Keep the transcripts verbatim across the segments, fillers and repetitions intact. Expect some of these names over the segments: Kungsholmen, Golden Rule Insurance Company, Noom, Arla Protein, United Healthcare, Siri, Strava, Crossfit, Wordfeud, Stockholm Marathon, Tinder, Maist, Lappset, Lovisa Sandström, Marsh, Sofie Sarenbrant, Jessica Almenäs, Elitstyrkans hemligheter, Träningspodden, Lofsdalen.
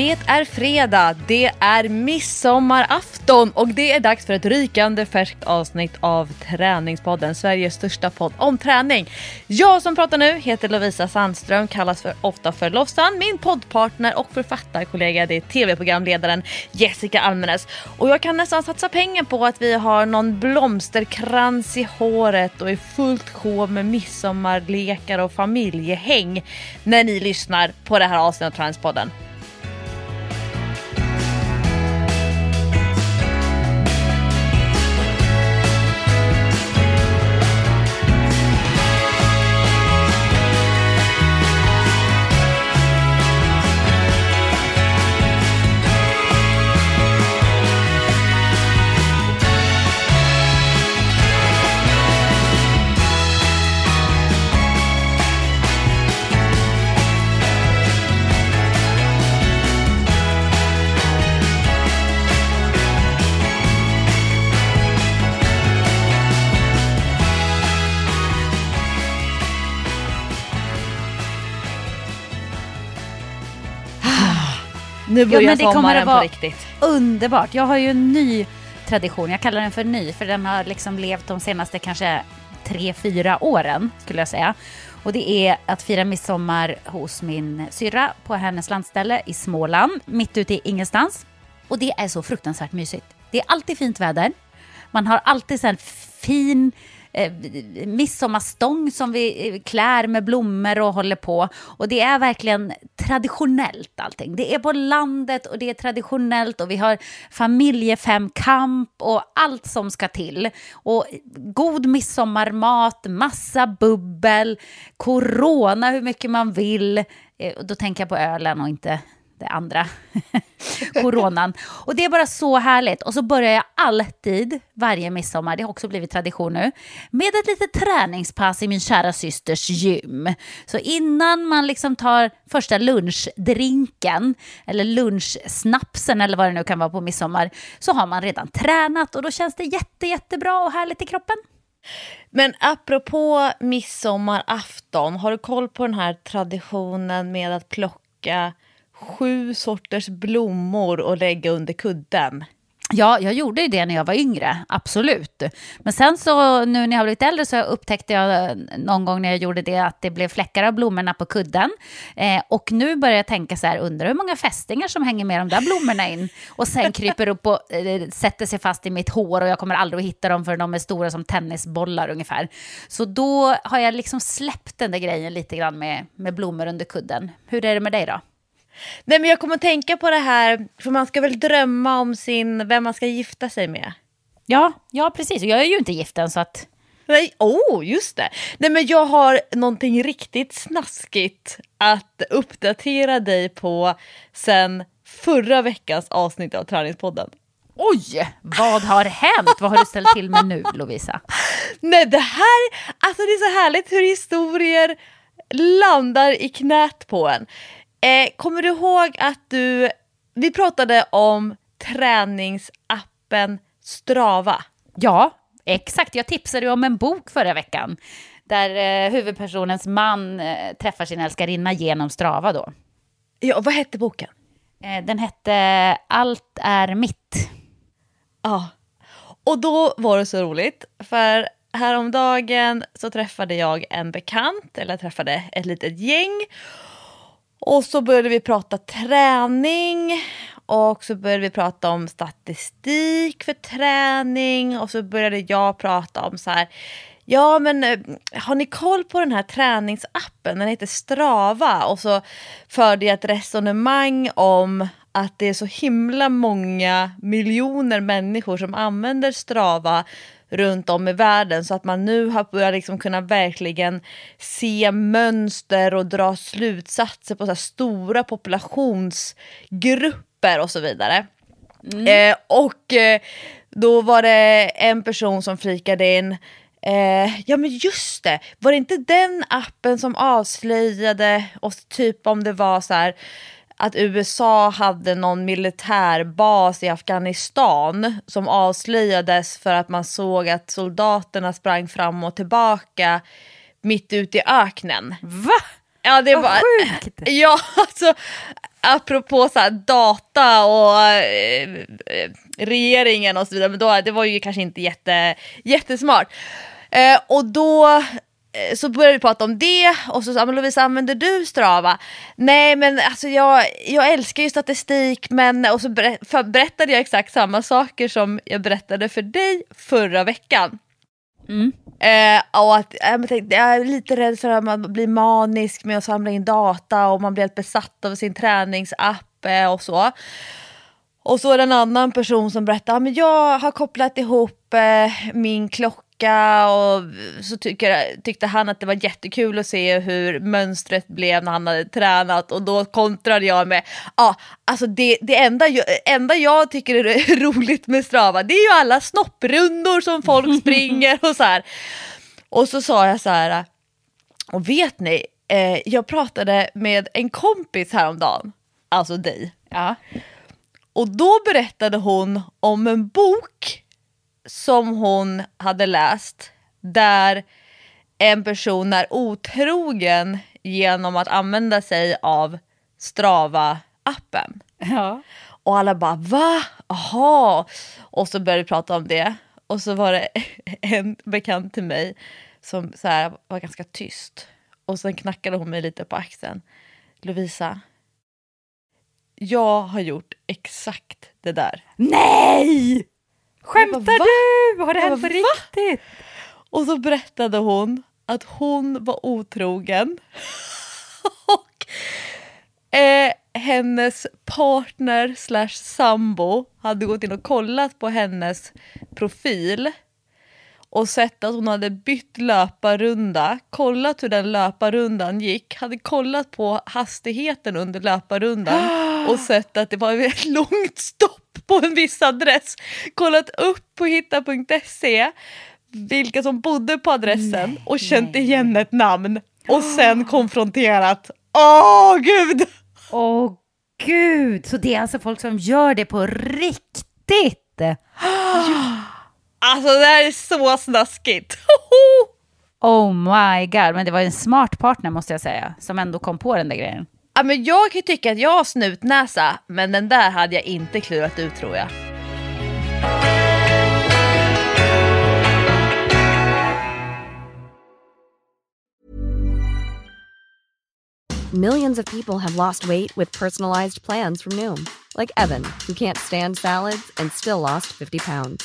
Det är fredag, det är midsommarafton och det är dags för ett rykande färskt avsnitt av Träningspodden, Sveriges största podd om träning. Jag som pratar nu heter Lovisa Sandström, kallas för ofta för Lofsan. Min poddpartner och författarkollega, det är tv-programledaren Jessica Almenäs. Och jag kan nästan satsa pengar på att vi har någon blomsterkrans i håret och är fullt sjå med midsommarlekar och familjehäng när ni lyssnar på det här avsnittet av Träningspodden. Nu börjar ja, men det sommaren kommer att vara på riktigt. Underbart. Jag har ju en ny tradition. Jag kallar den för ny för den har liksom levt de senaste kanske tre, fyra åren skulle jag säga. Och det är att fira midsommar hos min syrra på hennes landställe i Småland, mitt ute i ingenstans. Och det är så fruktansvärt mysigt. Det är alltid fint väder. Man har alltid så här fin Eh, midsommarstång som vi klär med blommor och håller på. Och det är verkligen traditionellt allting. Det är på landet och det är traditionellt och vi har familjefemkamp och allt som ska till. Och god midsommarmat, massa bubbel, corona hur mycket man vill. Eh, och då tänker jag på ölen och inte det andra, coronan. Och det är bara så härligt. Och så börjar jag alltid varje midsommar, det har också blivit tradition nu, med ett litet träningspass i min kära systers gym. Så innan man liksom tar första lunchdrinken eller lunchsnapsen eller vad det nu kan vara på midsommar, så har man redan tränat och då känns det jätte, jättebra och härligt i kroppen. Men apropå midsommarafton, har du koll på den här traditionen med att plocka sju sorters blommor och lägga under kudden? Ja, jag gjorde ju det när jag var yngre, absolut. Men sen så, nu när jag har blivit äldre så upptäckte jag någon gång när jag gjorde det att det blev fläckar av blommorna på kudden. Eh, och nu börjar jag tänka så här, undrar hur många fästingar som hänger med de där blommorna in. Och sen kryper upp och eh, sätter sig fast i mitt hår och jag kommer aldrig att hitta dem för de är stora som tennisbollar ungefär. Så då har jag liksom släppt den där grejen lite grann med, med blommor under kudden. Hur är det med dig då? Nej, men jag kommer att tänka på det här, för man ska väl drömma om sin, vem man ska gifta sig med. Ja, ja precis. Jag är ju inte gift än så att... Nej, oh, just det. Nej, men jag har någonting riktigt snaskigt att uppdatera dig på sen förra veckans avsnitt av Träningspodden. Oj, vad har hänt? Vad har du ställt till med nu, Lovisa? Nej, det här, alltså det är så härligt hur historier landar i knät på en. Eh, kommer du ihåg att du... Vi pratade om träningsappen Strava. Ja, exakt. Jag tipsade ju om en bok förra veckan. Där eh, huvudpersonens man eh, träffar sin älskarinna genom Strava då. Ja, vad hette boken? Eh, den hette Allt är mitt. Ja, ah. Och då var det så roligt. För häromdagen så träffade jag en bekant. Eller träffade ett litet gäng. Och så började vi prata träning och så började vi prata om statistik för träning och så började jag prata om så här, ja men har ni koll på den här träningsappen, den heter Strava, och så förde jag ett resonemang om att det är så himla många miljoner människor som använder Strava runt om i världen så att man nu har börjat liksom kunna verkligen se mönster och dra slutsatser på så här stora populationsgrupper och så vidare. Mm. Eh, och eh, då var det en person som frikade in eh, ja men just det, var det inte den appen som avslöjade och typ om det var så här att U S A hade någon militärbas i Afghanistan som avslöjades för att man såg att soldaterna sprang fram och tillbaka mitt ute i öknen. Va? Ja, det var sjukt. Ja, alltså apropå så här, data och eh, regeringen och så vidare, men då det var ju kanske inte jätte jättesmart. Eh, och då så började vi prata om det och så sa men Lovisa, använder du Strava? Nej, men alltså jag, jag älskar ju statistik, men och så ber- berättade jag exakt samma saker som jag berättade för dig förra veckan. Mm. Eh, och att, jag, tänkte, jag är lite rädd för att man blir manisk med att samla in data och man blir helt besatt av sin träningsapp eh, och så. Och så är det en annan person som berättar men jag har kopplat ihop eh, min klocka. Och så tycker, tyckte han att det var jättekul att se hur mönstret blev när han hade tränat. Och då kontrade jag med ah, alltså det, det enda, jag, enda jag tycker är roligt med Strava, det är ju alla snopprundor som folk springer och så här. Och så sa jag så här, och vet ni, eh, jag pratade med en kompis häromdagen, alltså dig, ja. Och då berättade hon om en bok som hon hade läst där en person är otrogen genom att använda sig av Strava-appen. Ja. Och alla bara, va? Aha. Och så började vi prata om det. Och så var det en bekant till mig som så här var ganska tyst. Och sen knackade hon mig lite på axeln. Lovisa, jag har gjort exakt det där. Nej! Skämtar bara, du? Har det hänt på riktigt? Och så berättade hon att hon var otrogen. Och eh, hennes partner slash sambo hade gått in och kollat på hennes profil. Och sett att hon hade bytt löparrunda. Kollat hur den löparrundan gick. Hade kollat på hastigheten under löparrundan. Och sett att det var ett långt stopp på en viss adress, kollat upp på hitta punkt se vilka som bodde på adressen, nej, och känt nej. igen ett namn och oh. sen konfronterat. Åh oh, gud! Åh oh, gud! Så det är alltså folk som gör det på riktigt? Oh. Alltså det här är så snaskigt. Oh my god, men det var en smart partner måste jag säga, som ändå kom på den där grejen. Ja, men jag kan tycka att jag har snutnäsa, men den där hade jag inte klurat ut tror jag. Millions of people have lost weight with personalized plans from Noom, like Evan, who can't stand salads and still lost fifty pounds.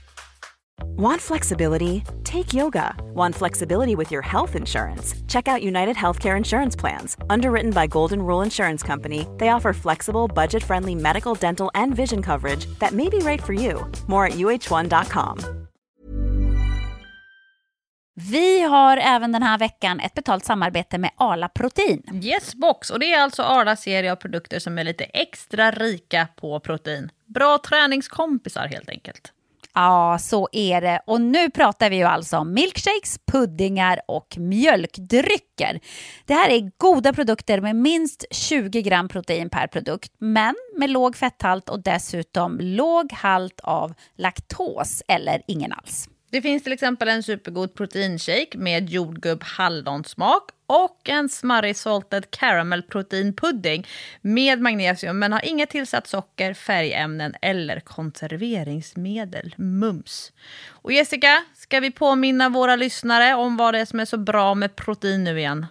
Want flexibility? Take yoga. Want flexibility with your health insurance? Check out United Healthcare Insurance Plans. Underwritten by Golden Rule Insurance Company, they offer flexible, budget-friendly medical, dental, and vision coverage that may be right for you. More at u h one dot com. Vi har även den här veckan ett betalt samarbete med Arla Protein. Yes box, och det är alltså Arlas serie av produkter som är lite extra rika på protein. Bra träningskompisar helt enkelt. Ja, så är det. Och nu pratar vi ju alltså om milkshakes, puddingar och mjölkdrycker. Det här är goda produkter med minst tjugo gram protein per produkt, men med låg fetthalt och dessutom låg halt av laktos eller ingen alls. Det finns till exempel en supergod proteinshake med jordgubb hallonsmak och en smarrig salted caramel proteinpudding med magnesium, men har inget tillsatt socker, färgämnen eller konserveringsmedel. Mums. Och Jessica, ska vi påminna våra lyssnare om vad det är som är så bra med protein nu igen?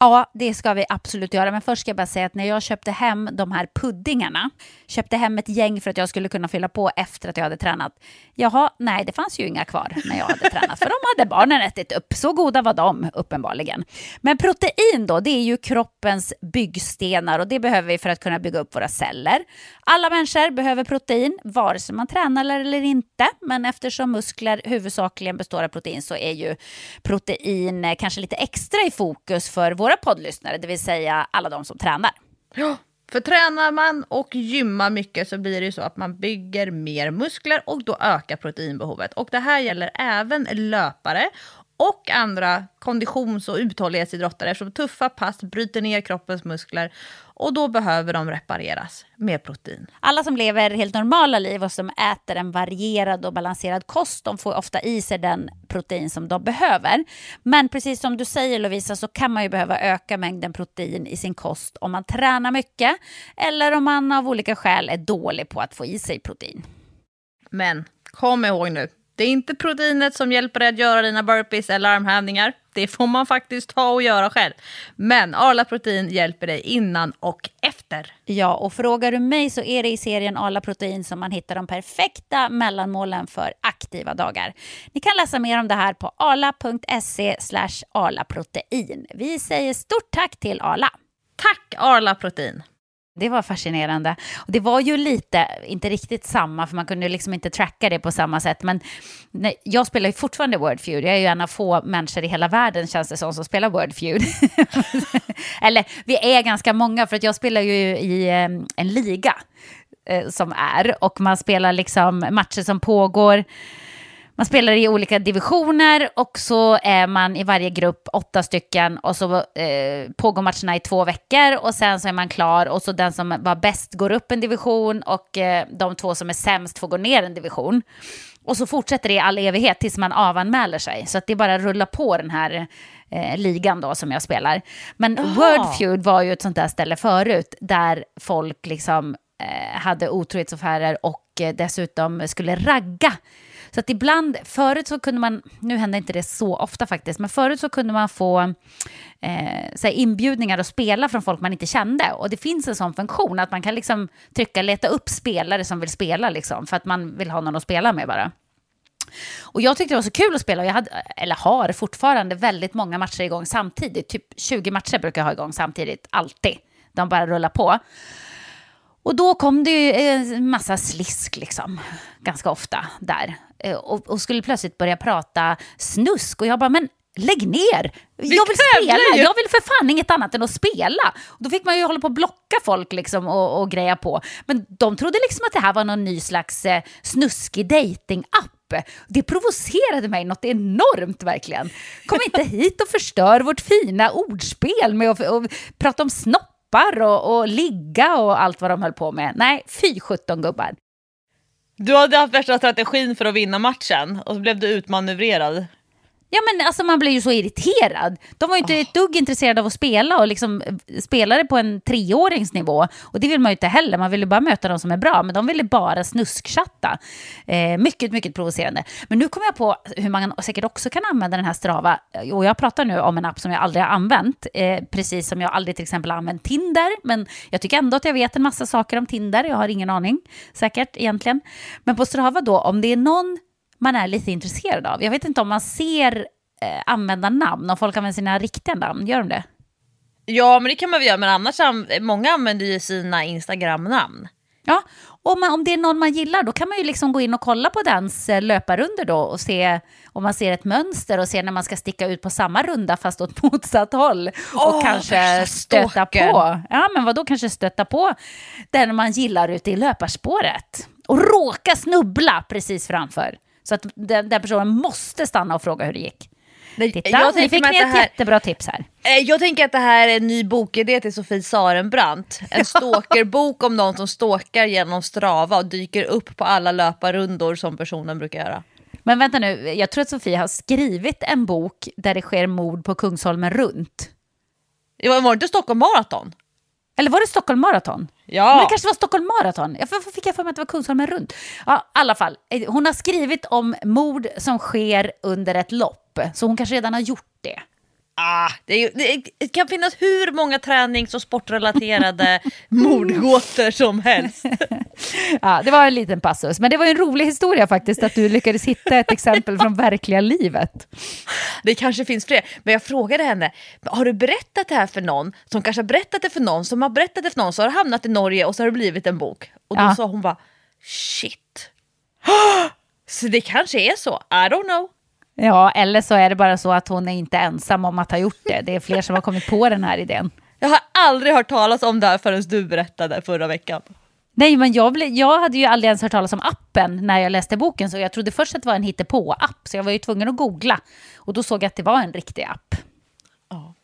Ja, det ska vi absolut göra. Men först ska jag bara säga att när jag köpte hem de här puddingarna, köpte hem ett gäng för att jag skulle kunna fylla på efter att jag hade tränat. Jaha, nej det fanns ju inga kvar när jag hade tränat, för de hade barnen ätit upp. Så goda var de uppenbarligen. Men protein då, det är ju kroppens byggstenar och det behöver vi för att kunna bygga upp våra celler. Alla människor behöver protein, vare sig man tränar eller inte. Men eftersom muskler huvudsakligen består av protein så är ju protein kanske lite extra i fokus för våra poddlyssnare, det vill säga alla de som tränar. Ja, För tränar man och gymmar mycket så blir det ju så att man bygger mer muskler och då ökar proteinbehovet. Och det här gäller även löpare och andra konditions- och uthållighetsidrottare eftersom tuffa pass bryter ner kroppens muskler och då behöver de repareras med protein. Alla som lever helt normala liv och som äter en varierad och balanserad kost, de får ofta i sig den protein som de behöver. Men precis som du säger, Lovisa, så kan man ju behöva öka mängden protein i sin kost om man tränar mycket eller om man av olika skäl är dålig på att få i sig protein. Men kom ihåg nu, det är inte proteinet som hjälper dig att göra dina burpees eller armhävningar. Det får man faktiskt ta och göra själv. Men Arla Protein hjälper dig innan och efter. Ja, och frågar du mig så är det i serien Arla Protein som man hittar de perfekta mellanmålen för aktiva dagar. Ni kan läsa mer om det här på arla.se slash arlaprotein. Vi säger stort tack till Arla. Tack Arla Protein. Det var fascinerande. Det var ju lite, inte riktigt samma, för man kunde liksom inte tracka det på samma sätt. Men nej, jag spelar ju fortfarande Wordfeud. Jag är ju en av få människor i hela världen, känns det som, som spelar Wordfeud. Eller vi är ganska många, för att jag spelar ju i en, en liga eh, som är. Och man spelar liksom matcher som pågår. Man spelar i olika divisioner och så är man i varje grupp åtta stycken och så eh, pågår matcherna i två veckor och sen så är man klar och så den som var bäst går upp en division och eh, de två som är sämst får gå ner en division. Och så fortsätter det i all evighet tills man avanmäler sig. Så att det bara rullar på den här eh, ligan då som jag spelar. Men oh. Wordfeud var ju ett sånt där ställe förut där folk liksom eh, hade otrohetsaffärer och eh, dessutom skulle ragga. Så att ibland, förut så kunde man, nu händer inte det så ofta faktiskt, men förut så kunde man få eh, så här inbjudningar att spela från folk man inte kände. Och det finns en sån funktion att man kan liksom trycka, leta upp spelare som vill spela liksom, för att man vill ha någon att spela med bara. Och jag tyckte det var så kul att spela. Jag hade, eller har fortfarande väldigt många matcher igång samtidigt. Typ tjugo matcher brukar jag ha igång samtidigt, alltid. De bara rullar på. Och då kom det ju en massa slisk liksom, ganska ofta där. Och, och skulle plötsligt börja prata snusk. Och jag bara, men lägg ner! Jag vill spela, jag vill för fan inget annat än att spela. Och då fick man ju hålla på att blocka folk liksom, och, och greja på. Men de trodde liksom att det här var någon ny slags eh, snuskig dating-app. Det provocerade mig något enormt verkligen. Kom inte hit och förstör vårt fina ordspel med att och, och prata om snopp. Och, och ligga och allt vad de höll på med. Nej, fy sjutton gubbar. Du hade haft värsta strategin för att vinna matchen och så blev du utmanövrerad. Ja, men alltså man blev ju så irriterad. De var ju inte oh. ett dugg intresserade av att spela och liksom spelade på en treåringsnivå. Och det vill man ju inte heller. Man ville bara möta de som är bra. Men de ville bara snuskchatta. Eh, mycket, mycket provocerande. Men nu kommer jag på hur man säkert också kan använda den här Strava. Och jag pratar nu om en app som jag aldrig har använt. Eh, precis som jag aldrig till exempel har använt Tinder. Men jag tycker ändå att jag vet en massa saker om Tinder. Jag har ingen aning, säkert egentligen. Men på Strava då, om det är någon man är lite intresserad av. Jag vet inte om man ser eh, användarnamn. Om folk använder sina riktiga namn, gör de det? Ja, men det kan man väl göra. Men annars, många använder ju sina Instagram-namn. Ja, och man, om det är någon man gillar, då kan man ju liksom gå in och kolla på dens löparrunder då och se om man ser ett mönster och se när man ska sticka ut på samma runda fast åt motsatt håll och oh, kanske stöta på. Ja, men vadå kanske stöta på den man gillar ute i löparspåret och råka snubbla precis framför. Så att den, den personen måste stanna och fråga hur det gick. Nej, titta, jag ni fick ni ett här, jättebra tips här. Jag tänker att det här är en ny bokidé till Sofie Sarenbrant. En stalkerbok om någon som stalkar genom Strava och dyker upp på alla löparrundor som personen brukar göra. Men vänta nu, jag tror att Sofie har skrivit en bok där det sker mord på Kungsholmen runt. Ja, var det inte Stockholm Marathon? Eller var det Stockholm Marathon? Ja. Men det kanske var Stockholm Marathon. Varför fick jag för mig att det var Kungsholmen runt? Ja, i alla fall. Hon har skrivit om mord som sker under ett lopp. Så hon kanske redan har gjort det. Ah, det, är, det kan finnas hur många tränings- och sportrelaterade mordgåtor som helst. Ja, det var en liten passus. Men det var en rolig historia faktiskt att du lyckades hitta ett exempel från verkliga livet. Det kanske finns fler. Men jag frågade henne, har du berättat det här för någon som kanske har berättat det för någon som har berättat det för någon som har hamnat i Norge och så har det blivit en bok? Och då ja. sa hon bara, shit. Så det kanske är så, I don't know. Ja, eller så är det bara så att hon är inte ensam om att ha gjort det. Det är fler som har kommit på den här idén. Jag har aldrig hört talas om det här förrän du berättade förra veckan. Nej, men jag, ble, jag hade ju aldrig ens hört talas om appen när jag läste boken. Så jag trodde först att det var en hittepå-app. Så jag var ju tvungen att googla. Och då såg jag att det var en riktig app.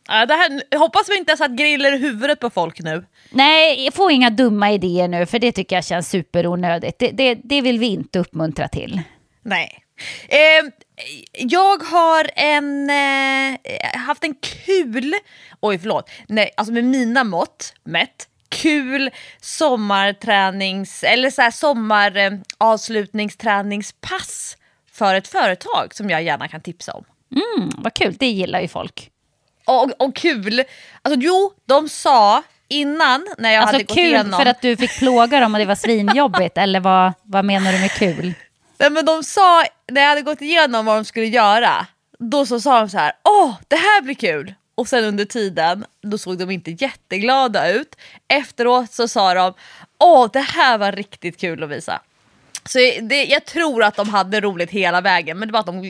Ja, det här, hoppas vi inte har satt griller i huvudet på folk nu. Nej, jag får inga dumma idéer nu. För det tycker jag känns superonödigt. Det, det, det vill vi inte uppmuntra till. Nej. Eh, jag har en, eh, haft en kul... Oj, förlåt. Nej, alltså med mina mått, mätt. Kul sommartränings eller så här sommaravslutningsträningspass för ett företag som jag gärna kan tipsa om. Mm, vad kul, det gillar ju folk. Och, och kul, alltså jo, de sa innan när jag alltså hade gått igenom. Alltså kul för att du fick plåga dem och det var svinjobbigt eller vad, vad menar du med kul? Nej, men de sa, när jag hade gått igenom vad de skulle göra, då så sa de så här, åh, det här blir kul. Och sen under tiden, då såg de inte jätteglada ut. Efteråt så sa de, åh, det här var riktigt kul att visa. Så det, jag tror att de hade roligt hela vägen, men det var att de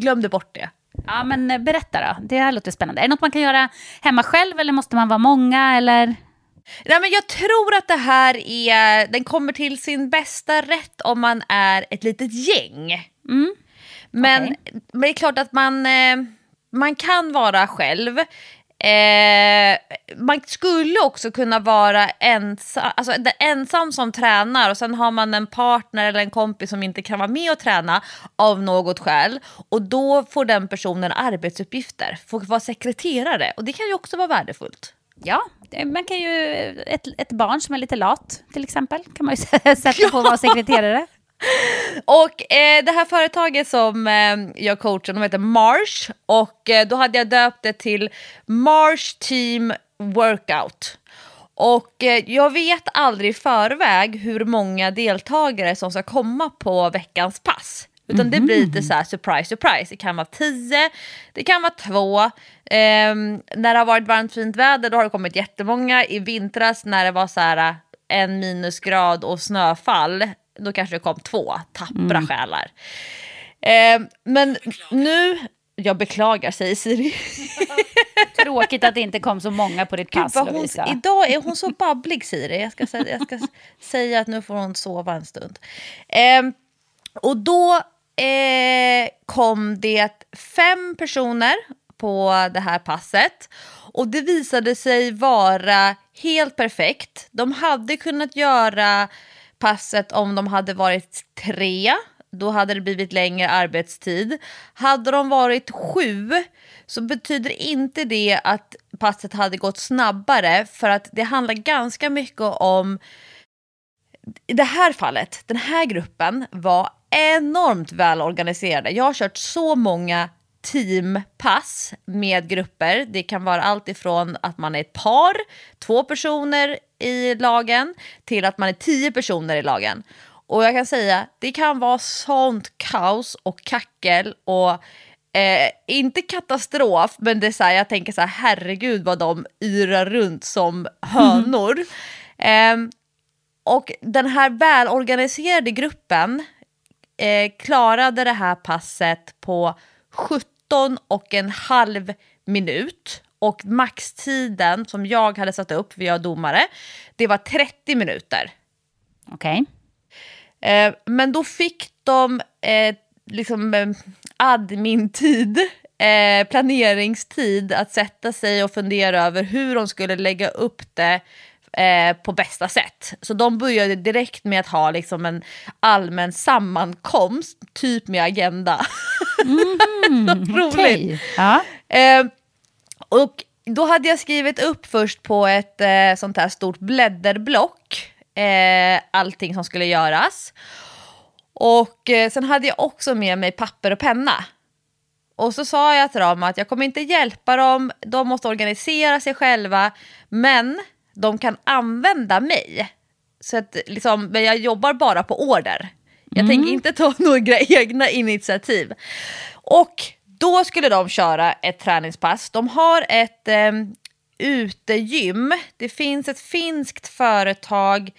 glömde bort det. Ja, men berätta då. Det här låter spännande. Är det något man kan göra hemma själv eller måste man vara många eller... Nej, men jag tror att det här är, den kommer till sin bästa rätt om man är ett litet gäng. Mm. Men, okay. Men det är klart att man... Man kan vara själv. Eh, man skulle också kunna vara ensam, alltså ensam som tränar. Och sen har man en partner eller en kompis som inte kan vara med och träna av något skäl. Och då får den personen arbetsuppgifter. Får vara sekreterare. Och det kan ju också vara värdefullt. Ja, man kan ju ett, ett barn som är lite lat till exempel kan man ju sätta på att vara sekreterare. Och eh, det här företaget som eh, jag coachar, de heter Marsh. Och eh, då hade jag döpt det till Marsh Team Workout. Och eh, jag vet aldrig i förväg hur många deltagare som ska komma på veckans pass. Utan mm-hmm. det blir lite så här surprise, surprise. Det kan vara tio, det kan vara två. Eh, när det har varit varmt fint väder, då har det kommit jättemånga. I vintras när det var så här en minusgrad och snöfall, då kanske det kom två tappra mm. själar. Eh, men jag nu... Jag beklagar, säger Siri. Tråkigt att det inte kom så många på ditt pass, Gud, hon, Lovisa. Idag är hon så babblig, Siri. Jag ska, jag ska säga att nu får hon sova en stund. Eh, och då eh, kom det fem personer på det här passet. Och det visade sig vara helt perfekt. De hade kunnat göra... passet om de hade varit tre, då hade det blivit längre arbetstid. Hade de varit sju så betyder inte det att passet hade gått snabbare, för att det handlar ganska mycket om, i det här fallet, den här gruppen var enormt välorganiserade. Jag har kört så många teampass med grupper. Det kan vara allt ifrån att man är ett par, två personer i lagen, till att man är tio personer i lagen. Och jag kan säga, det kan vara sånt kaos och kackel och eh, inte katastrof, men det är så här, jag tänker så här, herregud vad de yrar runt som hönor. Mm. Eh, och den här välorganiserade gruppen eh, klarade det här passet på sjutton och en halv minut. Och maxtiden som jag hade satt upp via domare, det var trettio minuter. Okej. Okay. Eh, men då fick de eh, liksom eh, admin-tid, eh, planeringstid att sätta sig och fundera över hur de skulle lägga upp det eh, på bästa sätt. Så de började direkt med att ha liksom en allmän sammankomst, typ med agenda. Mm, roligt. Okay. Ja. Eh, Och då hade jag skrivit upp först på ett eh, sånt här stort blädderblock eh, allting som skulle göras. Och eh, sen hade jag också med mig papper och penna. Och så sa jag till dem att jag kommer inte hjälpa dem, de måste organisera sig själva, men de kan använda mig. Så att liksom, men jag jobbar bara på order. Jag mm. tänker inte ta några egna initiativ. Och då skulle de köra ett träningspass. De har ett eh, utegym. Det finns ett finskt företag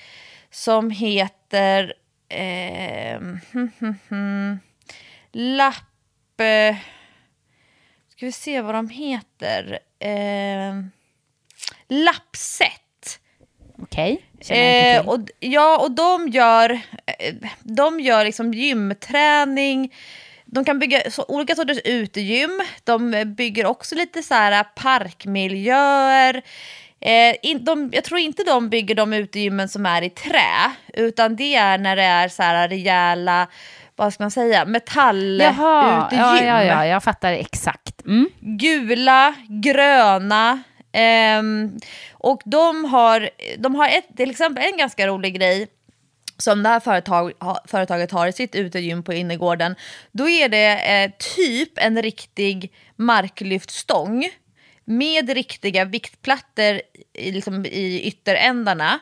som heter eh, Lapp... Eh, ska vi se vad de heter? Eh, Lappset. Okej. Okay. Eh, och ja, och de gör de gör liksom gymträning. De kan bygga så, olika sorters utegym. De bygger också lite så här parkmiljöer. Eh, in, de, jag tror inte de bygger de utegymmen som är i trä, utan det är när det är så här rejäla, vad ska man säga, metall. Jaha, utegym. Ja, ja, ja, jag fattar exakt. Mm. Gula, gröna. Eh, och de har, de har ett, till exempel en ganska rolig grej som det här företag, ha, företaget har i sitt utegym på innergården. Då är det eh, typ en riktig marklyftstång med riktiga viktplattor i, liksom, i ytterändarna.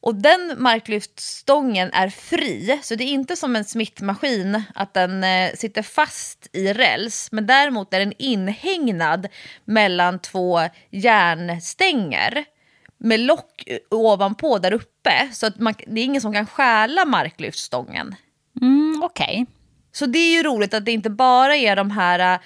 Och den marklyftstången är fri, så det är inte som en smittmaskin att den eh, sitter fast i räls. Men däremot är den inhägnad mellan två järnstänger med lock ovanpå där uppe. Så att man, det är ingen som kan stjäla marklyftstången. Mm, okej. Okay. Så det är ju roligt att det inte bara är de här...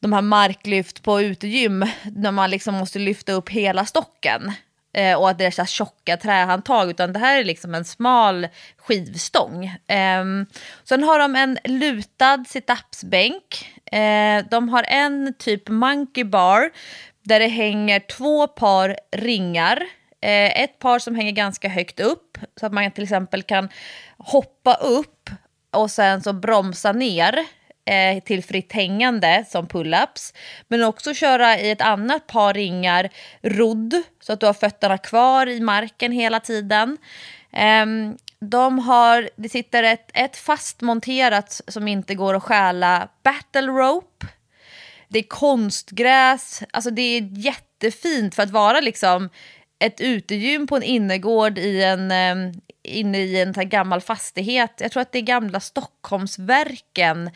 de här marklyft på utegym när man liksom måste lyfta upp hela stocken eh, och att det är så här tjocka trähandtag, utan det här är liksom en smal skivstång. Eh, sen har de en lutad sit-ups-bänk. Eh, de har en typ monkey bar där det hänger två par ringar. Eh, ett par som hänger ganska högt upp så att man till exempel kan hoppa upp och sen så bromsa ner till fritt hängande som pull-ups, men också köra i ett annat par ringar rodd så att du har fötterna kvar i marken hela tiden. De har, det sitter ett, ett fast monterat som inte går att stjäla battle rope. Det är konstgräs, alltså det är jättefint för att vara liksom ett utegym på en innergård i en inne i en gammal fastighet. Jag tror att det är gamla Stockholmsverken.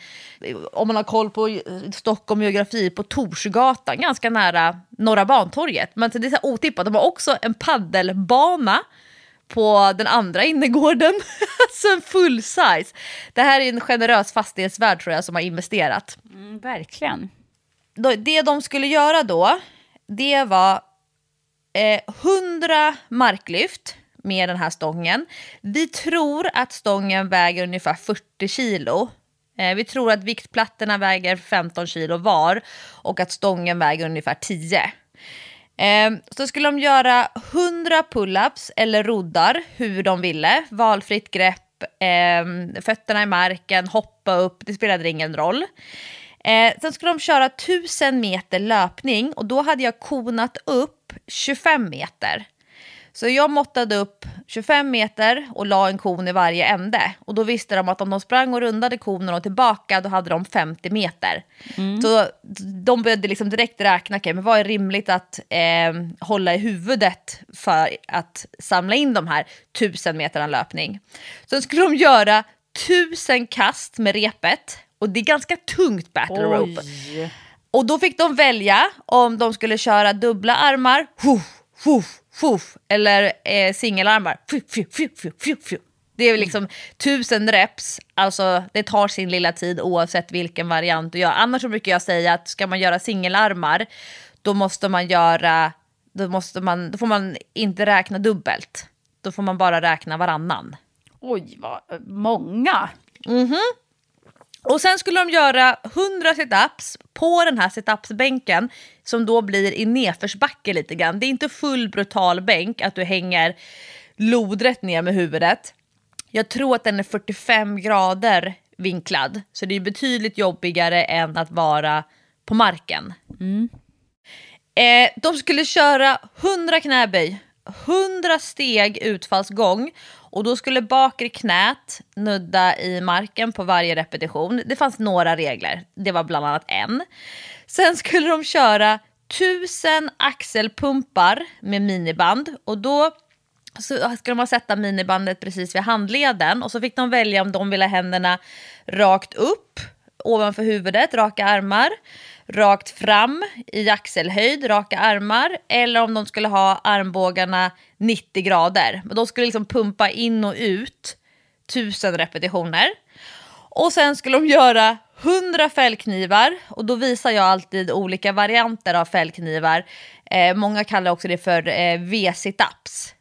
Om man har koll på Stockholm geografi, på Torsgatan, ganska nära Norra Bantorget. Men det är så otippat. De har också en paddelbana på den andra innergården. Alltså en full size. Det här är en generös fastighetsvärd, tror jag, som har investerat. Mm, verkligen. Det de skulle göra då, det var eh, hundra marklyft med den här stången. Vi tror att stången väger ungefär fyrtio kilo. Eh, vi tror att viktplattorna väger femton kilo var och att stången väger ungefär tio. Eh, så skulle de göra hundra pull-ups eller roddar, hur de ville. Valfritt grepp, eh, fötterna i marken, hoppa upp, det spelade ingen roll. Eh, sen skulle de köra tusen meter löpning och då hade jag konat upp tjugofem meter. Så jag måttade upp tjugofem meter och la en kon i varje ände. Och då visste de att om de sprang och rundade konen och tillbaka, då hade de femtio meter. Mm. Så de började liksom direkt räkna, okay, men vad är rimligt att eh, hålla i huvudet för att samla in de här tusen meter löpning. Sen skulle de göra tusen kast med repet. Och det är ganska tungt battle rope. Och då fick de välja om de skulle köra dubbla armar. Huff, huff. Fuff, eller eh, singelarmar. Fuff, fuff, fuff, fuff, fuff. Det är liksom tusen reps. Alltså det tar sin lilla tid oavsett vilken variant du gör. Annars så brukar jag säga att ska man göra singelarmar, då måste man göra då, måste man, då får man inte räkna dubbelt. Då får man bara räkna varannan. Oj, vad många. Mhm. Och sen skulle de göra hundra sit-ups på den här sit-ups-bänken som då blir i nedförsbacke lite grann. Det är inte full brutal bänk att du hänger lodrätt ner med huvudet. Jag tror att den är fyrtiofem grader vinklad, så det är betydligt jobbigare än att vara på marken. Mm. Eh, de skulle köra hundra knäböj, hundra steg utfallsgång. Och då skulle bakre knät nudda i marken på varje repetition. Det fanns några regler. Det var bland annat en. Sen skulle de köra tusen axelpumpar med miniband. Och då skulle de sätta minibandet precis vid handleden. Och så fick de välja om de ville ha händerna rakt upp ovanför huvudet, raka armar. Rakt fram i axelhöjd, raka armar. Eller om de skulle ha armbågarna nittio grader. Men de skulle liksom pumpa in och ut tusen repetitioner. Och sen skulle de göra hundra fällknivar, och då visar jag alltid olika varianter av fällknivar. Eh, många kallar också det för eh, V-sit-ups.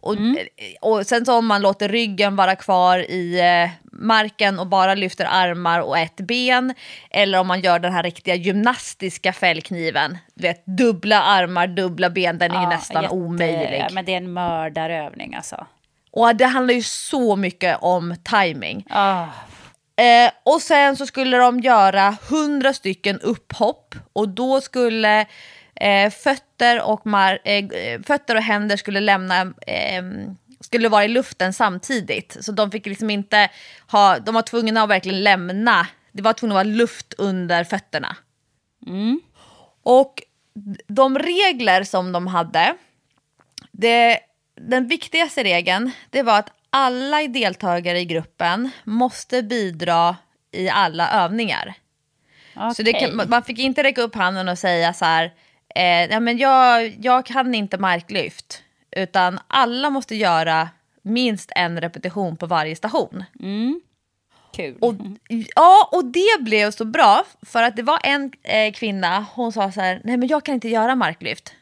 Och, mm. och sen så om man låter ryggen vara kvar i eh, marken och bara lyfter armar och ett ben, eller om man gör den här riktiga gymnastiska fällkniven, du vet, dubbla armar, dubbla ben, den är ja, nästan jätte, omöjlig. Men det är en mördarövning alltså. Och det handlar ju så mycket om timing. Ah. Eh, och sen så skulle de göra hundra stycken upphopp, och då skulle eh, fötter, och mar- eh, fötter och händer skulle lämna eh, skulle vara i luften samtidigt. Så de fick liksom inte ha, de var tvungna att verkligen lämna, det var tvungna att vara luft under fötterna. Mm. Och de regler som de hade, det, den viktigaste regeln, det var att alla deltagare i gruppen måste bidra i alla övningar. Okay. Så det kan, man fick inte räcka upp handen och säga så här, eh, ja, men jag, jag kan inte marklyft. Utan alla måste göra minst en repetition på varje station. Mm. Kul. Och, ja, och det blev så bra, för att det var en eh, kvinna, hon sa så här, nej men jag kan inte göra marklyft.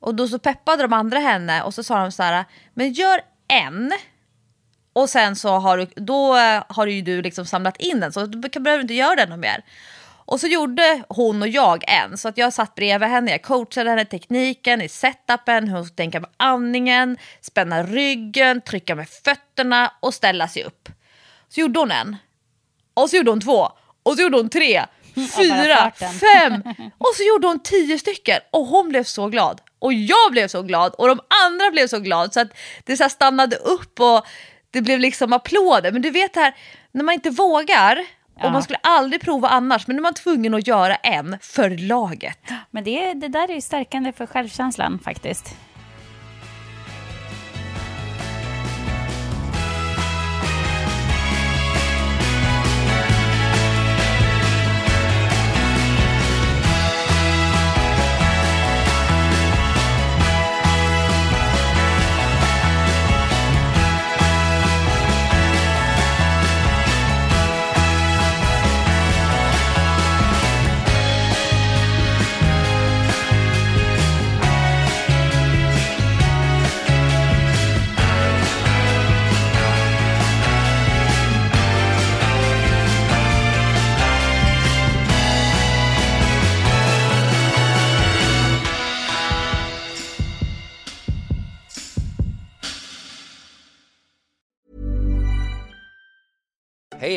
Och då så peppade de andra henne, och så sa de så här, men gör en, och sen så har du, då har ju du liksom samlat in den, så du kan, behöver inte göra den någon mer. Och så gjorde hon och jag en, så att jag satt bredvid henne, jag coachade henne i tekniken, i setupen, hur hon ska tänka på andningen, spänna ryggen, trycka med fötterna och ställa sig upp. Så gjorde hon en, och så gjorde hon två, och så gjorde hon tre, fyra, fem, och så gjorde hon tio stycken, och hon blev så glad. Och jag blev så glad, och de andra blev så glad, så att det så här stannade upp, och det blev liksom applåder. Men du vet det här, när man inte vågar, och ja. man skulle aldrig prova annars, men när man är tvungen att göra en för laget. Men det, det där är ju stärkande för självkänslan faktiskt. Hey,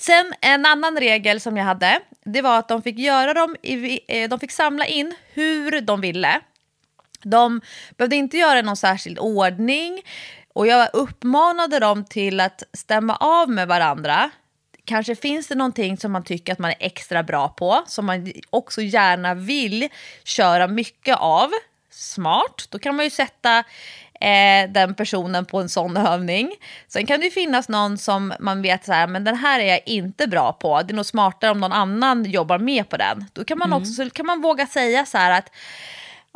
Sen en annan regel som jag hade, det var att de fick göra dem i, de fick samla in hur de ville. De behövde inte göra någon särskild ordning, och jag uppmanade dem till att stämma av med varandra. Kanske finns det någonting som man tycker att man är extra bra på, som man också gärna vill köra mycket av. Smart, då kan man ju sätta Eh, den personen på en sån övning. Sen kan det ju finnas någon som man vet så här, men den här är jag inte bra på, det är nog smartare om någon annan jobbar med på den. Då kan man mm. också så kan man våga säga så här att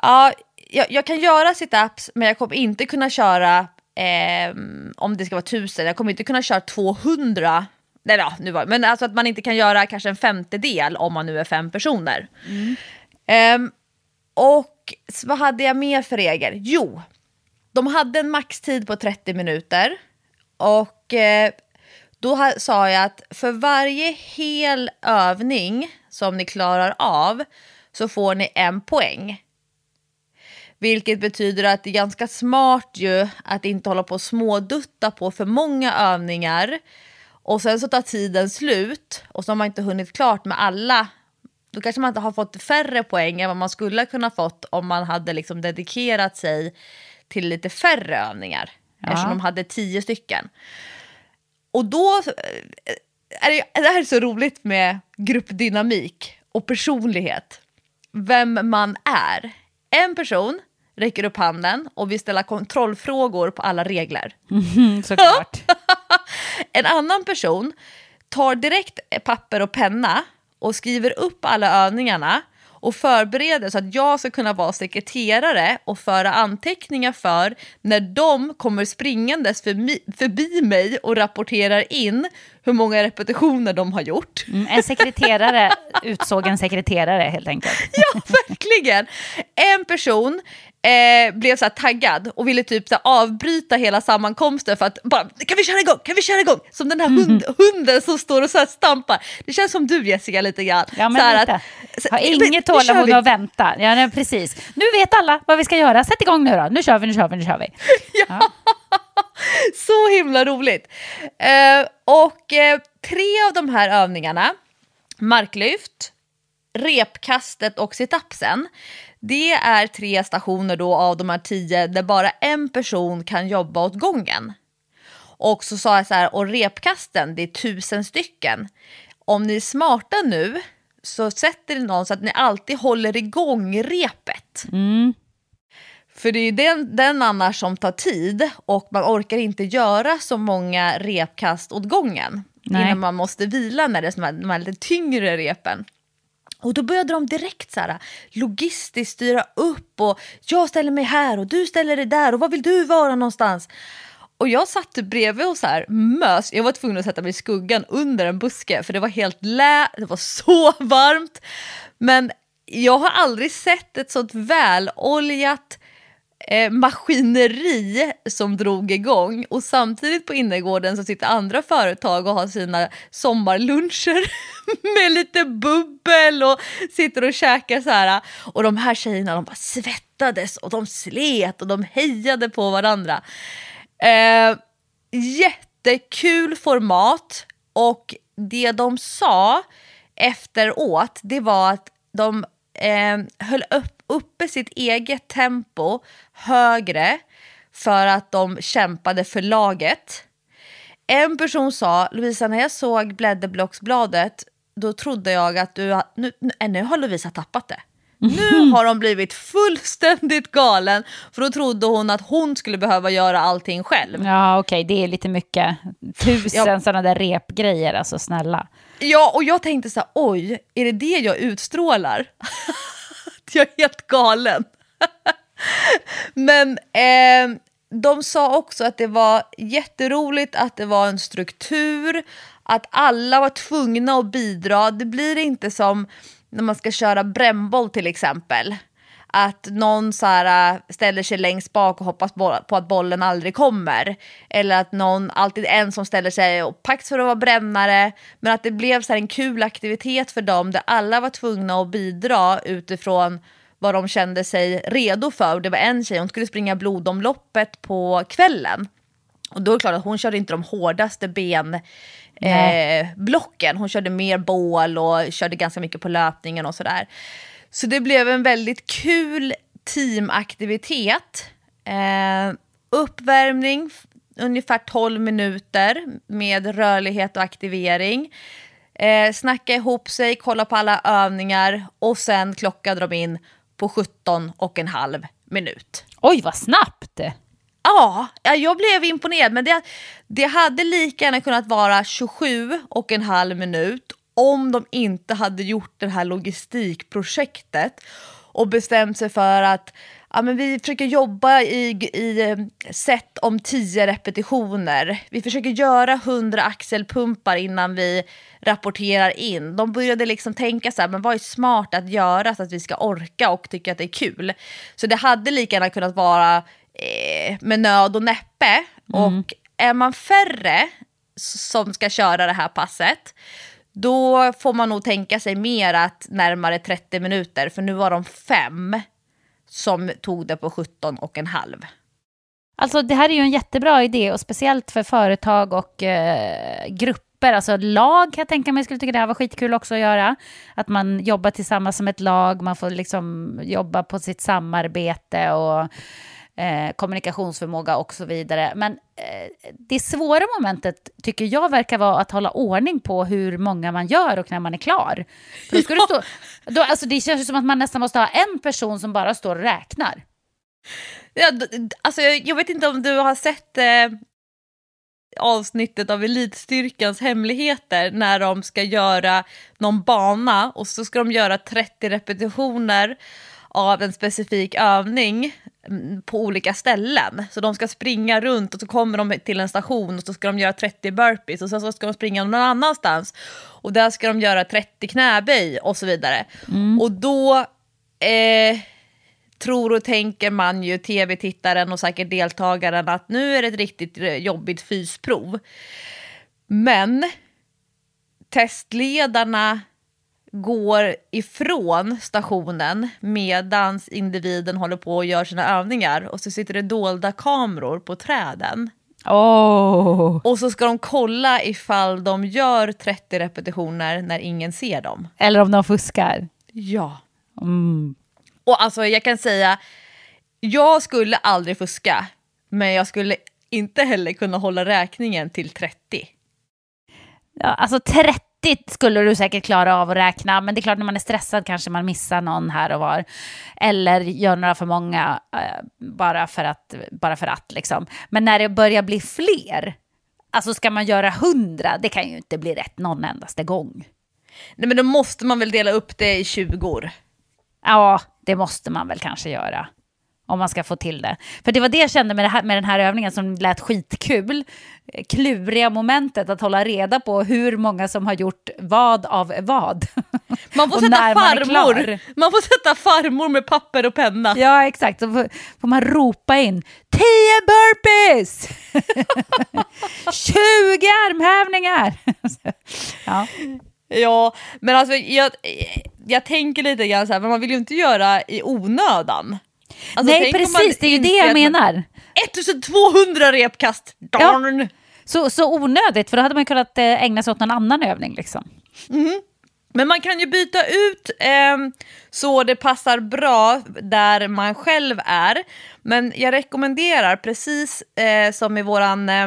ja, jag, jag kan göra sit-ups, men jag kommer inte kunna köra eh, om det ska vara tusen, jag kommer inte kunna köra tvåhundra. Nej, ja, nu var, men alltså att man inte kan göra kanske en femtedel om man nu är fem personer. Mm. Eh, och vad hade jag mer för regler? Jo, de hade en maxtid på trettio minuter, och Och eh, då ha, sa jag att för varje hel övning som ni klarar av så får ni en poäng. Vilket betyder att det är ganska smart ju att inte hålla på och smådutta på för många övningar. Och sen så tar tiden slut och så har man inte hunnit klart med alla. Då kanske man inte har fått färre poäng än vad man skulle kunna fått om man hade liksom dedikerat sig till lite färre övningar. Ja. Eftersom de hade tio stycken. Och då är det, det här är så roligt med gruppdynamik och personlighet. Vem man är. En person räcker upp handen och vill ställa kontrollfrågor på alla regler. Mm, såklart. En annan person tar direkt papper och penna och skriver upp alla övningarna och förbereder så att jag ska kunna vara sekreterare och föra anteckningar för när de kommer springandes förbi, förbi mig och rapporterar in hur många repetitioner de har gjort. Mm, en sekreterare utsåg en sekreterare helt enkelt. Ja, verkligen. En person eh, blev så här taggad och ville typ så här avbryta hela sammankomsten för att bara, kan vi köra igång, kan vi köra igång? Som den här hund, mm. hunden som står och så här stampar. Det känns som du, Jessica, lite grann. Ja, men så här lite. Att, så, har inget tålamod att vänta. Ja, nej, precis. Nu vet alla vad vi ska göra. Sätt igång nu då. Nu kör vi, nu kör vi, nu kör vi. Ja. Ja. Så himla roligt. Eh, och eh, tre av de här övningarna, marklyft, repkastet och sit-upsen, det är tre stationer då av de här tio där bara en person kan jobba åt gången. Och så sa jag så här, och repkasten, det är tusen stycken. Om ni är smarta nu så sätter ni någon så att ni alltid håller igång repet. Mm. För det är ju den, den annars som tar tid och man orkar inte göra så många repkast åt gången. Nej. Innan man måste vila när det är de här lite tyngre repen. Och då började de direkt så här, logistiskt styra upp och jag ställer mig här och du ställer dig där och vad vill du vara någonstans? Och jag satt bredvid och så här mös. Jag var tvungen att sätta mig i skuggan under en buske för det var helt lä, det var så varmt. Men jag har aldrig sett ett sånt väloljat Eh, maskineri som drog igång och samtidigt på innergården så sitter andra företag och har sina sommarluncher med lite bubbel och sitter och käkar så här. Och de här tjejerna, de bara svettades och de slet och de hejade på varandra. Eh, jättekul format, och det de sa efteråt det var att de eh, höll upp uppe sitt eget tempo högre för att de kämpade för laget. En person sa, Lovisa, när jag såg blädderblocksbladet då trodde jag att du ha, nu, nu, nu har Lovisa tappat det. Nu har de blivit fullständigt galen, för då trodde hon att hon skulle behöva göra allting själv. Ja, okej, okay, det är lite mycket. Tusen ja. Sådana där repgrejer, alltså snälla. Ja, och jag tänkte så här, oj, är det det jag utstrålar? Jag är helt galen. Men eh, de sa också att det var jätteroligt, att det var en struktur, att alla var tvungna att bidra. Det blir inte som när man ska köra brännboll till exempel, att någon så här, ställer sig längst bak och hoppas på att bollen aldrig kommer. Eller att någon, alltid en som ställer sig och packs för att vara brännare. Men att det blev så här en kul aktivitet för dem där alla var tvungna att bidra utifrån vad de kände sig redo för. Det var en tjej, hon skulle springa blodomloppet på kvällen. Och då är det klart att hon körde inte de hårdaste benblocken. Eh, hon körde mer bål och körde ganska mycket på löpningen och sådär. Så det blev en väldigt kul teamaktivitet. Eh, uppvärmning, ungefär tolv minuter med rörlighet och aktivering. Eh, snacka ihop sig, kolla på alla övningar och sen klockade de in på sjutton och en halv minut. Oj, vad snabbt! Ja, jag blev imponerad, men det, det hade lika gärna kunnat vara tjugosju och en halv minut- om de inte hade gjort det här logistikprojektet och bestämt sig för att ja, men vi försöker jobba i, i set om tio repetitioner. Vi försöker göra hundra axelpumpar innan vi rapporterar in. De började liksom tänka så här, men vad är smart att göra så att vi ska orka och tycka att det är kul. Så det hade lika gärna kunnat vara eh, med nöd och näppe och mm. är man färre som ska köra det här passet, då får man nog tänka sig mer att närmare trettio minuter. För nu var de fem som tog det på sjutton och en halv. Alltså det här är ju en jättebra idé, och speciellt för företag och eh, grupper, alltså lag kan jag tänka mig. Jag skulle tycka det här var skitkul också att göra. Att man jobbar tillsammans som ett lag, man får liksom jobba på sitt samarbete och eh, kommunikationsförmåga och så vidare. Men eh, det svåra momentet tycker jag verkar vara att hålla ordning på hur många man gör och när man är klar. För då ska du stå, då, alltså det känns ju som att man nästan måste ha en person som bara står och räknar. Ja, alltså jag, jag vet inte om du har sett eh, avsnittet av Elitstyrkans hemligheter, när de ska göra någon bana och så ska de göra trettio repetitioner av en specifik övning på olika ställen. Så de ska springa runt och så kommer de till en station och så ska de göra trettio burpees och sen så ska de springa någon annanstans och där ska de göra trettio knäböj och så vidare. Mm. Och då... Eh, tror och tänker man ju, tv-tittaren och säkert deltagaren, att nu är det ett riktigt jobbigt fysprov. Men testledarna går ifrån stationen medans individen håller på och gör sina övningar. Och så sitter det dolda kameror på träden. Oh. Och så ska de kolla ifall de gör trettio repetitioner när ingen ser dem. Eller om de fuskar. Ja. Mm. Och alltså jag kan säga, jag skulle aldrig fuska, men jag skulle inte heller kunna hålla räkningen till trettio. Ja, alltså trettio skulle du säkert klara av att räkna, men det är klart när man är stressad kanske man missar någon här och var. Eller gör några för många bara för att, bara för att liksom. Men när det börjar bli fler, alltså ska man göra hundra, det kan ju inte bli rätt någon endaste gång. Nej, men då måste man väl dela upp det i tjugo år. Ja, det måste man väl kanske göra om man ska få till det. För det var det jag kände med, det här, med den här övningen som lät skitkul. Kluriga momentet att hålla reda på hur många som har gjort vad av vad. Man får, sätta, farmor. Man man får sätta farmor med papper och penna. Ja, exakt. Så får, får man ropa in tio burpees! tjugo armhävningar! Ja. Ja, men alltså jag, jag tänker lite grann så här, men man vill ju inte göra i onödan. Alltså, nej, precis, det är ju det jag menar. ettusentvåhundra repkast, darn! Ja, så, så onödigt, för då hade man kunnat ägna sig åt någon annan övning liksom. Mm. Men man kan ju byta ut eh, så det passar bra där man själv är. Men jag rekommenderar, precis eh, som i våran... Eh,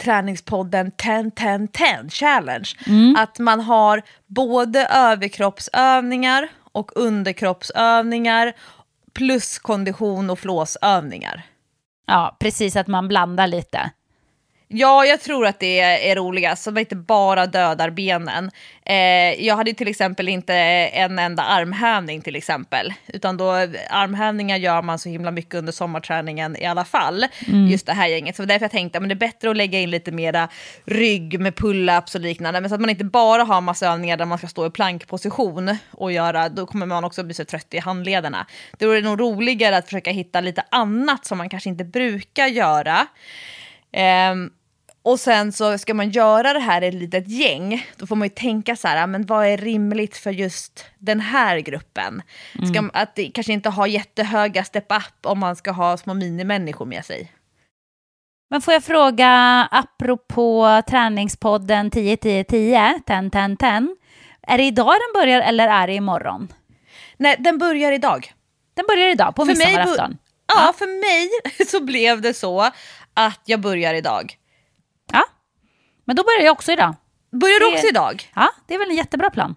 träningspodden tio tio tio challenge, mm. att man har både överkroppsövningar och underkroppsövningar plus kondition och flåsövningar. Ja, precis, att man blandar lite. Ja, jag tror att det är roligast så man inte bara dödar benen. Eh, jag hade till exempel inte en enda armhävning till exempel, utan då armhävningar gör man så himla mycket under sommarträningen i alla fall, mm. just det här gänget. Så därför jag tänkte, men det är bättre att lägga in lite mera rygg med pull-ups och liknande, men så att man inte bara har massa övningar där man ska stå i plankposition och göra, då kommer man också bli så trött i handlederna. Då är det nog roligare att försöka hitta lite annat som man kanske inte brukar göra. Eh, Och sen så ska man göra det här i ett litet gäng. Då får man ju tänka så här, men vad är rimligt för just den här gruppen? Mm. Ska man, att kanske inte ha jättehöga step-up om man ska ha små minimänniskor med sig. Men får jag fråga, apropå träningspodden tio tio tio, är det idag den börjar eller är det imorgon? Nej, den börjar idag. Den börjar idag, på midsommarafton. Bo- ja, ja, för mig så blev det så att jag börjar idag. Ja, men då börjar jag också idag. Börjar du också idag? Ja, det är väl en jättebra plan.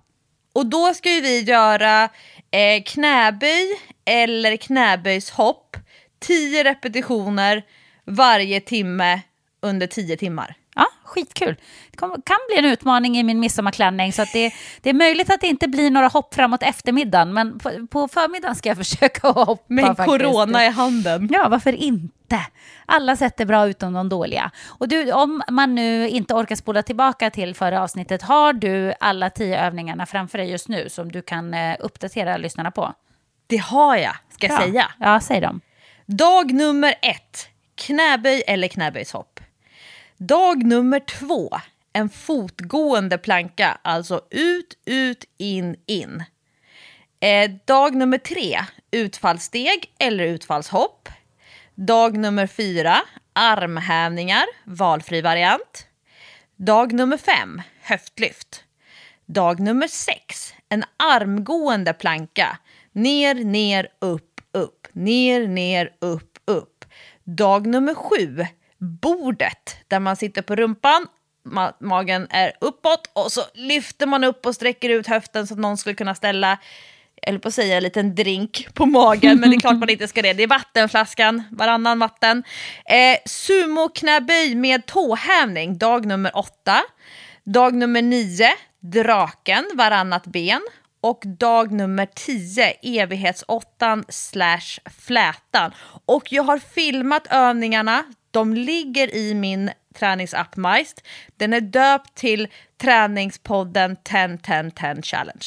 Och då ska ju vi göra eh, knäböj eller knäböjshopp. Tio repetitioner varje timme under tio timmar. Ja, skitkul. Det kommer, kan bli en utmaning i min midsommarklänning. Så att det, det är möjligt att det inte blir några hopp framåt eftermiddagen. Men på, på förmiddagen ska jag försöka hoppa. Med corona i handen. Ja, varför inte? Alla sätt är bra utom de dåliga. Och du, om man nu inte orkar spola tillbaka till förra avsnittet, har du alla tio övningarna framför dig just nu som du kan uppdatera lyssnarna på? Det har jag, ska jag ja. säga. Ja, säg dem. Dag nummer ett, knäböj eller knäböjshopp. Dag nummer två, en fotgående planka, alltså ut, ut, in, in. Eh, dag nummer tre, utfallssteg eller utfallshopp. Dag nummer fyra, armhävningar, valfri variant. Dag nummer fem, höftlyft. Dag nummer sex, en armgående planka. Ner, ner, upp, upp. Ner, ner, upp, upp. Dag nummer sju, bordet där man sitter på rumpan. Ma- magen är uppåt och så lyfter man upp och sträcker ut höften så att någon skulle kunna ställa, eller på att säga, en liten drink på magen. Men det är klart man inte ska det. Det är vattenflaskan, varannan vatten. Eh, sumo-knäböj med tåhävning, dag nummer åtta. Dag nummer nio, draken, varannat ben. Och dag nummer tio, evighetsåttan slash flätan. Och jag har filmat övningarna. De ligger i min träningsapp Maist. Den är döpt till Träningspodden tio tio tio Challenge.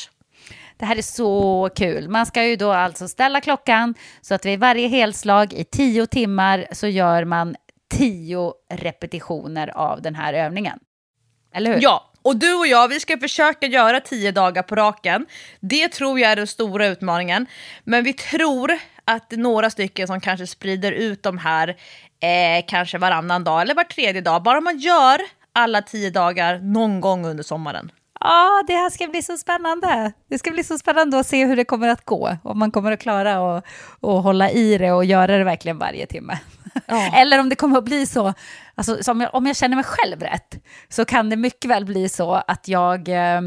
Det här är så kul. Man ska ju då alltså ställa klockan så att vid varje helslag i tio timmar så gör man tio repetitioner av den här övningen. Eller hur? Ja, och du och jag, vi ska försöka göra tio dagar på raken. Det tror jag är den stora utmaningen. Men vi tror att några stycken som kanske sprider ut de här eh, kanske varannan dag eller var tredje dag. Bara man gör alla tio dagar någon gång under sommaren. Ja, det här ska bli så spännande. Det ska bli så spännande att se hur det kommer att gå. Om man kommer att klara och, och hålla i det och göra det verkligen varje timme. Ja. Eller om det kommer att bli så, alltså, som jag, om jag känner mig själv rätt, så kan det mycket väl bli så att jag eh,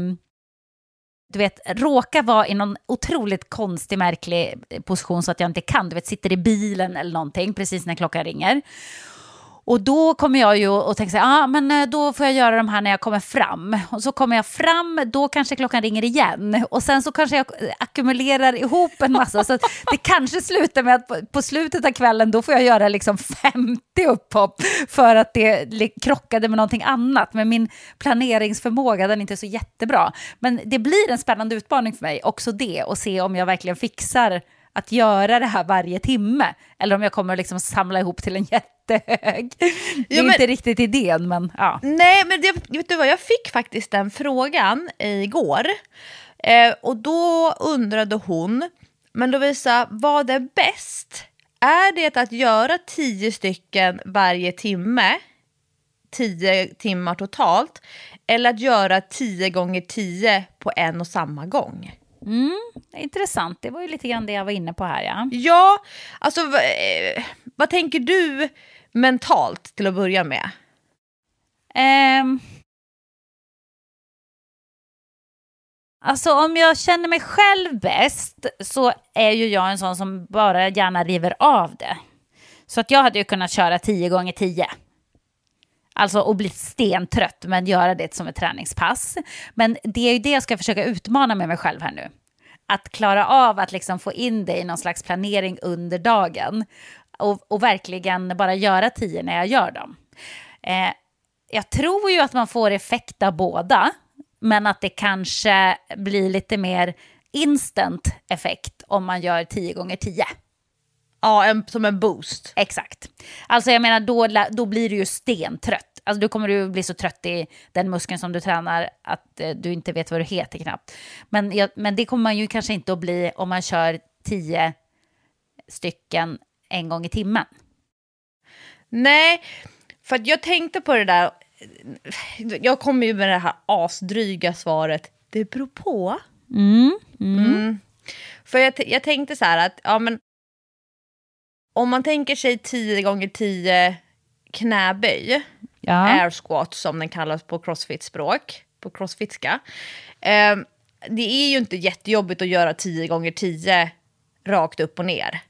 du vet, råkar vara i någon otroligt konstig, märklig position så att jag inte kan, du vet, sitter i bilen eller någonting precis när klockan ringer. Och då kommer jag ju och tänker så här, ah, men då får jag göra de här när jag kommer fram. Och så kommer jag fram, då kanske klockan ringer igen. Och sen så kanske jag ackumulerar ihop en massa. Så det kanske slutar med att på, på slutet av kvällen då får jag göra liksom femtio upphopp. För att det krockade med någonting annat. Men min planeringsförmåga, den är inte så jättebra. Men det blir en spännande utmaning för mig också det. Och se om jag verkligen fixar att göra det här varje timme. Eller om jag kommer liksom samla ihop till en jättehög. Det är ja, men, inte riktigt idén, men ja. Nej, men det, vet du vad? Jag fick faktiskt den frågan igår. Eh, och då undrade hon, men Lovisa, vad är bäst? Är det att göra tio stycken varje timme? Tio timmar totalt. Eller att göra tio gånger tio på en och samma gång? Mm, intressant. Det var ju lite grann det jag var inne på här, ja. Ja, alltså v- vad tänker du mentalt till att börja med? Um, alltså om jag känner mig själv bäst så är ju jag en sån som bara gärna river av det. Så att jag hade ju kunnat köra tio gånger tio. Alltså och bli stentrött, men göra det som ett träningspass. Men det är ju det jag ska försöka utmana med mig själv här nu. Att klara av att liksom få in det i någon slags planering under dagen. Och, och verkligen bara göra tio när jag gör dem. Eh, jag tror ju att man får effekt av båda. Men att det kanske blir lite mer instant effekt om man gör tio gånger tio. Ja, en, som en boost. Exakt. Alltså jag menar, då, då blir du ju stentrött. Alltså då kommer du bli så trött i den muskeln som du tränar att eh, du inte vet vad du heter knappt. Men, ja, men det kommer man ju kanske inte att bli om man kör tio stycken en gång i timmen. Nej, för att jag tänkte på det där. Jag kommer ju med det här asdryga svaret. Det beror på. Mm, mm. Mm. För jag, jag tänkte så här att, ja men om man tänker sig tio gånger tio knäböj, ja. Air squat som den kallas på crossfit-språk, på crossfitska. Eh, det är ju inte jättejobbigt att göra tio gånger tio rakt upp och ner.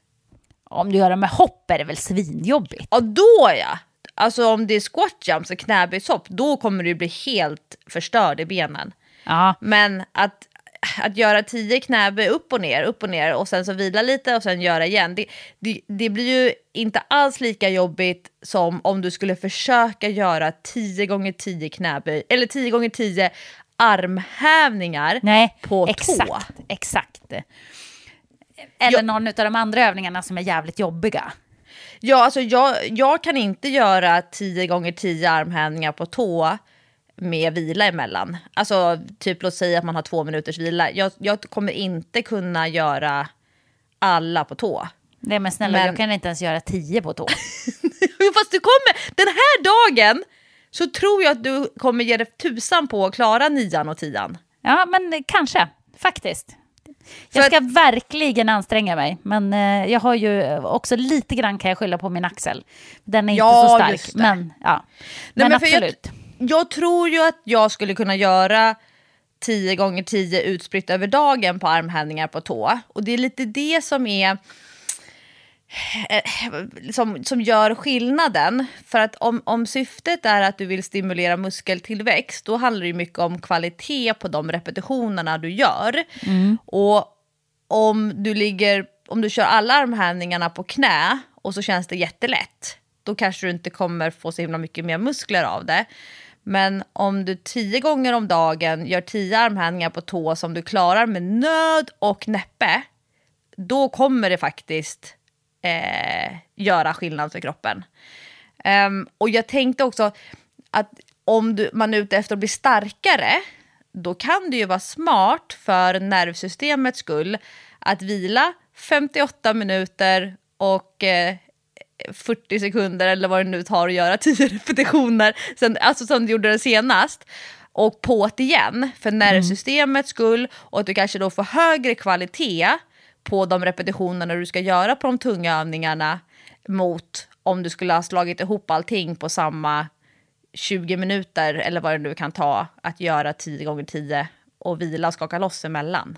Om du gör det med hopp är det väl svinjobbigt? Ja, då ja. Alltså om det är squat jumps och knäböjshopp, då kommer du bli helt förstörd i benen. Ja. Men att... Att göra tio knäböj upp och ner, upp och ner och sen så vila lite och sen göra igen. Det, det, det blir ju inte alls lika jobbigt som om du skulle försöka göra tio gånger tio knäböj eller tio gånger tio armhävningar. Nej, på exakt, tå. Exakt. Eller jo. Någon av de andra övningarna som är jävligt jobbiga. Ja, alltså jag, jag kan inte göra tio gånger tio armhävningar på tå med vila emellan. Alltså typ låt säga att man har två minuters vila. Jag, jag kommer inte kunna göra alla på tå. Nej men snälla, men... jag kan inte ens göra tio på tå. Fast du kommer, den här dagen så tror jag att du kommer ge dig tusan på att klara nian och tian. Ja men kanske, faktiskt. Jag ska att... verkligen anstränga mig. Men eh, jag har ju också lite grann kan jag skylla på min axel. Den är ja, inte så stark. Just det. Men, ja. Nej, men, men absolut. Jag, jag tror ju att jag skulle kunna göra tio gånger tio utspritt över dagen på armhävningar på tå. Och det är lite det som är... Som, som gör skillnaden. För att om, om syftet är att du vill stimulera muskeltillväxt, då handlar det mycket om kvalitet på de repetitionerna du gör. Mm. Och om du ligger, om du kör alla armhävningarna på knä och så känns det jättelätt, då kanske du inte kommer få så himla mycket mer muskler av det. Men om du tio gånger om dagen gör tio armhävningar på tå som du klarar med nöd och näppe, då kommer det faktiskt Eh, göra skillnad för kroppen. Um, och jag tänkte också att om du, man är ute efter att bli starkare, då kan det ju vara smart för nervsystemets skull att vila femtioåtta minuter och eh, fyrtio sekunder eller vad det nu tar att göra tio repetitioner sen, alltså som du gjorde det senast, och på't igen för nervsystemets skull, och att du kanske då får högre kvalitet på de repetitionerna du ska göra på de tunga övningarna mot om du skulle ha slagit ihop allting på samma tjugo minuter eller vad det nu kan ta att göra tio gånger tio och vila och skaka loss emellan.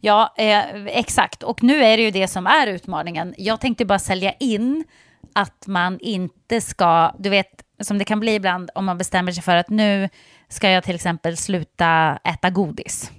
Ja, eh, exakt. Och nu är det ju det som är utmaningen. Jag tänkte bara sälja in att man inte ska, du vet, som det kan bli ibland om man bestämmer sig för att nu ska jag till exempel sluta äta godis.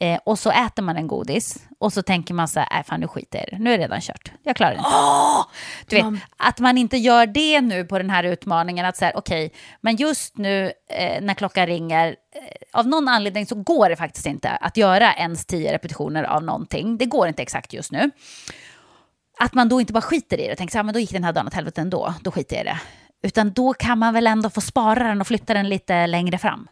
Eh, och så äter man en godis och så tänker man så här, fan nu skiter jag. Nu är det redan kört, jag klarar det inte. Oh! Du vet, man... att man inte gör det nu på den här utmaningen, att så här, okej, okay, men just nu eh, när klockan ringer, eh, av någon anledning så går det faktiskt inte att göra ens tio repetitioner av någonting. Det går inte exakt just nu. Att man då inte bara skiter i det och tänker så här, men då gick den här dagen åt helvete ändå, då skiter jag i det. Utan då kan man väl ändå få spara den och flytta den lite längre fram.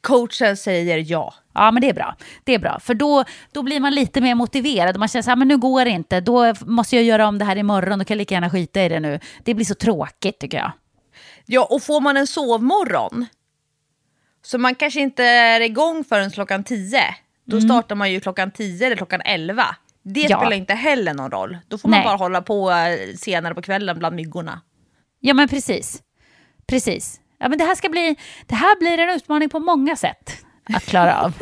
Coachen säger ja. Ja, men det är bra. Det är bra. För då, då blir man lite mer motiverad. Man känner så här, men nu går det inte. Då måste jag göra om det här imorgon och kan lika gärna skita i det nu. Det blir så tråkigt tycker jag. Ja, och får man en sovmorgon så man kanske inte är igång förrän klockan tio. Då mm. startar man ju klockan tio eller klockan elva. Det ja. spelar inte heller någon roll. Då får man Nej. bara hålla på senare på kvällen bland myggorna. Ja, men precis. Precis. Ja, men det här ska bli, det här blir en utmaning på många sätt att klara av.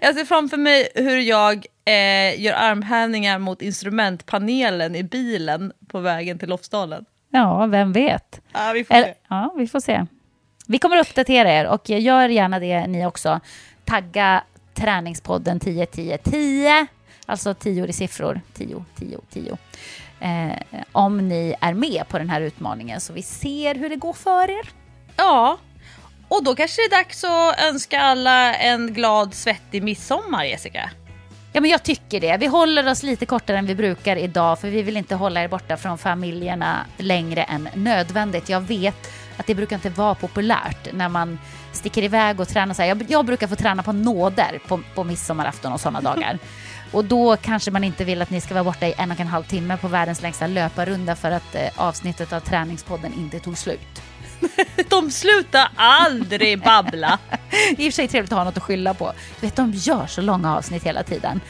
Jag ser framför mig hur jag eh, gör armhävningar mot instrumentpanelen i bilen på vägen till Lofsdalen. Ja, vem vet. Ja, vi får Eller, se. Ja, vi får se. Vi kommer att uppdatera er och gör gärna det ni också. Tagga träningspodden tio tio tio, alltså tio i siffror, tio tio tio. Eh, om ni är med på den här utmaningen så vi ser hur det går för er. Ja, och då kanske det är dags att önska alla en glad, svettig midsommar, Jessica. Ja, men jag tycker det. Vi håller oss lite kortare än vi brukar idag, för vi vill inte hålla er borta från familjerna längre än nödvändigt. Jag vet att det brukar inte vara populärt när man sticker iväg och tränar. Så här, jag, jag brukar få träna på nåder på, på midsommarafton och sådana dagar. Och då kanske man inte vill att ni ska vara borta i en och en halv timme på världens längsta löparrunda för att eh, avsnittet av träningspodden inte tog slut. De slutar aldrig babbla. I och för sig trevligt att ha något att skylla på. Du vet, de gör så långa avsnitt hela tiden.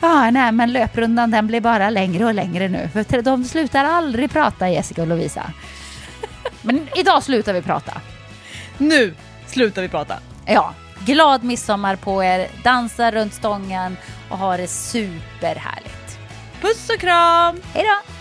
Ah, nej, men löprundan den blir bara längre och längre nu. För de slutar aldrig prata, Jessica och Lovisa. Men idag slutar vi prata. Nu slutar vi prata. Ja. Glad midsommar på er, dansa runt stången och ha det superhärligt. Puss och kram! Hej då!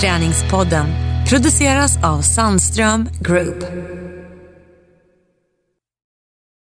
Träningspodden produceras av Sandström Group.